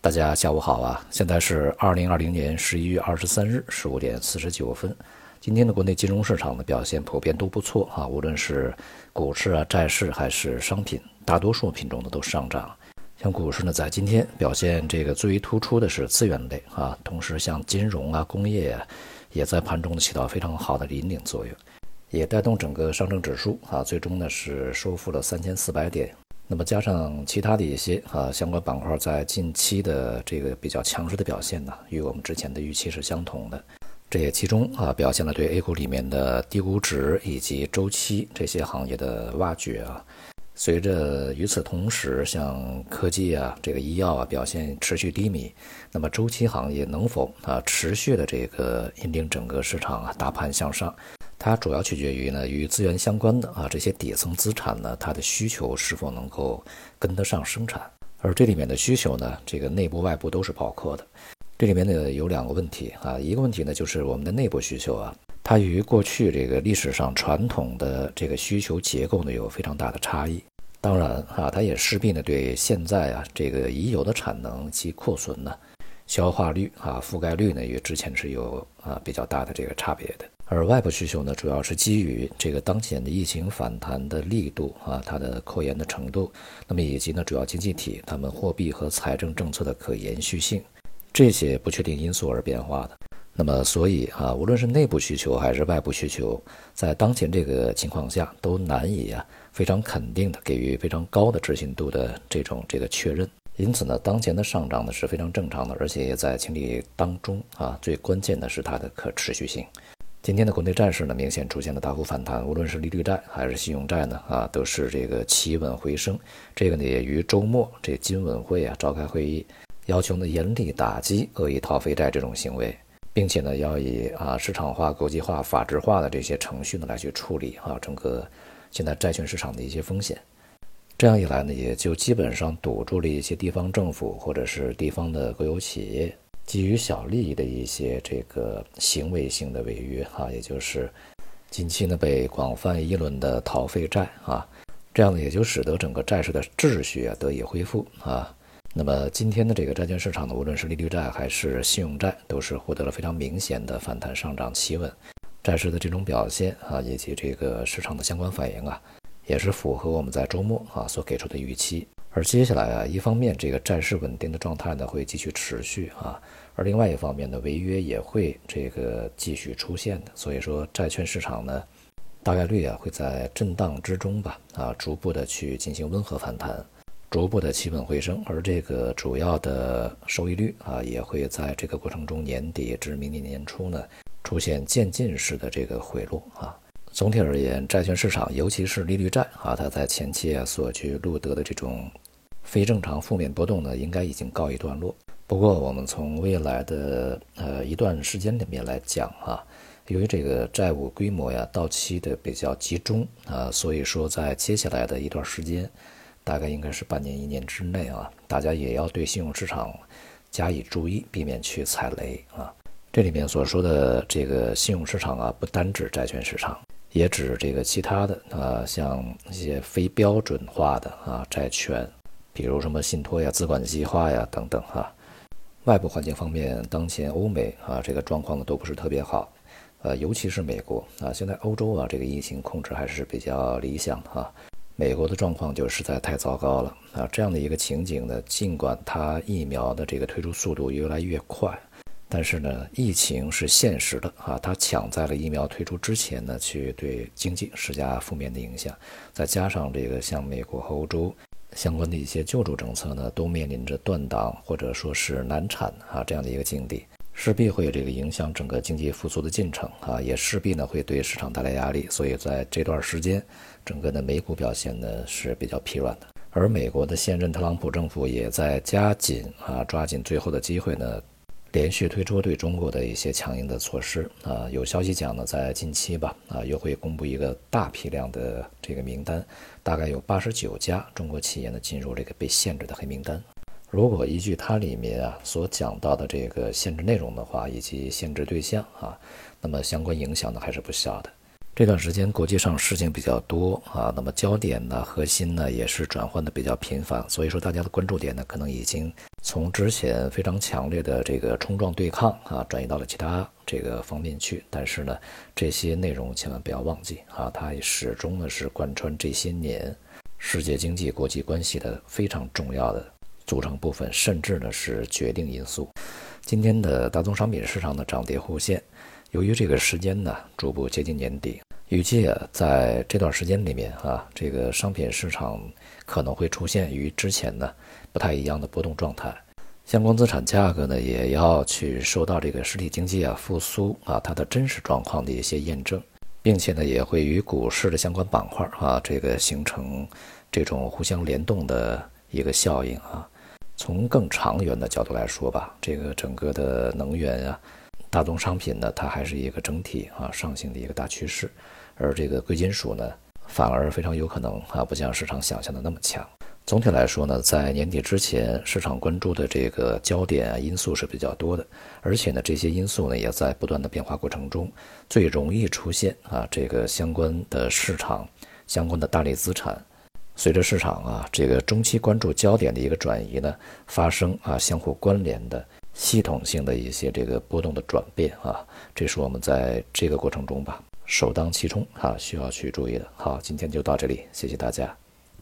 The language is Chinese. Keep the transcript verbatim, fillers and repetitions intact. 大家下午好啊！现在是二零二零年十一月二十三日十五点四十九分。今天的国内金融市场的表现普遍都不错啊，无论是股市啊、债市还是商品，大多数品种呢都上涨。像股市呢，在今天表现这个最为突出的是资源类啊，同时像金融啊、工业啊，也在盘中起到非常好的引领作用，也带动整个上证指数啊，最终呢是收复了三千四百点。那么加上其他的一些啊相关板块在近期的这个比较强势的表现呢，与我们之前的预期是相同的。这也其中啊表现了对 A 股里面的低估值以及周期这些行业的挖掘啊。随着与此同时，像科技啊、这个医药啊表现持续低迷，那么周期行业能否啊持续的这个引领整个市场啊大盘向上？它主要取决于呢与资源相关的啊这些底层资产呢，它的需求是否能够跟得上生产，而这里面的需求呢，这个内部外部都是包括的。这里面呢有两个问题啊，一个问题呢就是我们的内部需求啊，它与过去这个历史上传统的这个需求结构呢有非常大的差异。当然啊，它也势必呢对现在啊这个已有的产能及库存呢消化率啊覆盖率呢与之前是有啊比较大的这个差别的。而外部需求呢，主要是基于这个当前的疫情反弹的力度啊，它的扣延的程度，那么以及呢主要经济体他们货币和财政政策的可延续性，这些不确定因素而变化的。那么所以啊，无论是内部需求还是外部需求，在当前这个情况下都难以啊非常肯定的给予非常高的置信度的这种这个确认。因此呢，当前的上涨呢是非常正常的，而且也在情理当中啊，最关键的是它的可持续性。今天的国内债市呢，明显出现了大幅反弹，无论是利率债还是信用债呢，啊，都是这个企稳回升。这个呢，也于周末这金稳会啊召开会议，要求呢严厉打击恶意逃废债这种行为，并且呢要以啊市场化、国际化、法治化的这些程序呢来去处理啊整个现在债券市场的一些风险。这样一来呢，也就基本上堵住了一些地方政府或者是地方的国有企业基于小利益的一些这个行为性的违约啊，也就是近期呢被广泛议论的逃废债啊，这样呢也就使得整个债市的秩序啊得以恢复啊。那么今天的这个债券市场呢，无论是利率债还是信用债，都是获得了非常明显的反弹上涨企稳。债市的这种表现啊，以及这个市场的相关反应啊，也是符合我们在周末啊所给出的预期。而接下来啊，一方面这个债市稳定的状态呢会继续持续啊，而另外一方面呢，违约也会这个继续出现的。所以说，债券市场呢，大概率啊会在震荡之中吧啊，逐步的去进行温和反弹，逐步的企稳回升。而这个主要的收益率啊，也会在这个过程中年底至明年年初呢出现渐进式的这个回落啊。总体而言，债券市场尤其是利率债啊，它在前期啊所去录得的这种非正常负面波动呢，应该已经告一段落。不过，我们从未来的呃一段时间里面来讲啊，由于这个债务规模呀到期的比较集中啊，所以说在接下来的一段时间，大概应该是半年一年之内啊，大家也要对信用市场加以注意，避免去踩雷啊。这里面所说的这个信用市场啊，不单指债券市场。也指这个其他的啊，像一些非标准化的啊债权，比如什么信托呀、资管计划呀等等哈、啊。外部环境方面，当前欧美啊这个状况呢都不是特别好，呃，尤其是美国啊，现在欧洲啊这个疫情控制还是比较理想哈、啊，美国的状况就实在太糟糕了啊。这样的一个情景呢，尽管它疫苗的这个推出速度越来越快。但是呢，疫情是现实的啊，它抢在了疫苗推出之前呢，去对经济施加负面的影响，再加上这个像美国和欧洲相关的一些救助政策呢，都面临着断档或者说是难产啊这样的一个境地，势必会这个影响整个经济复苏的进程啊，也势必呢会对市场带来压力，所以在这段时间，整个的美股表现呢是比较疲软的。而美国的现任特朗普政府也在加紧啊抓紧最后的机会呢。连续推出对中国的一些强硬的措施啊，有消息讲呢，在近期吧啊，又会公布一个大批量的这个名单，大概有八十九家中国企业呢进入这个被限制的黑名单。如果依据它里面啊所讲到的这个限制内容的话，以及限制对象啊，那么相关影响呢还是不小的。这段时间国际上事情比较多啊，那么焦点呢、核心呢也是转换的比较频繁，所以说大家的关注点呢可能已经从之前非常强烈的这个冲撞对抗啊，转移到了其他这个方面去。但是呢，这些内容千万不要忘记啊，它始终呢是贯穿这些年世界经济、国际关系的非常重要的组成部分，甚至呢是决定因素。今天的大宗商品市场的涨跌互现，由于这个时间呢逐步接近年底，预计啊在这段时间里面啊，这个商品市场可能会出现与之前呢不太一样的波动状态。相关资产价格呢也要去受到这个实体经济啊复苏啊它的真实状况的一些验证，并且呢也会与股市的相关板块啊这个形成这种互相联动的一个效应啊。从更长远的角度来说吧，这个整个的能源啊大宗商品呢它还是一个整体啊上行的一个大趋势，而这个贵金属呢反而非常有可能啊不像市场想象的那么强。总体来说呢，在年底之前市场关注的这个焦点啊因素是比较多的，而且呢这些因素呢也在不断的变化过程中，最容易出现啊这个相关的市场相关的大类资产随着市场啊这个中期关注焦点的一个转移呢发生啊相互关联的系统性的一些这个波动的转变啊，这是我们在这个过程中吧首当其冲啊需要去注意的。好，今天就到这里，谢谢大家。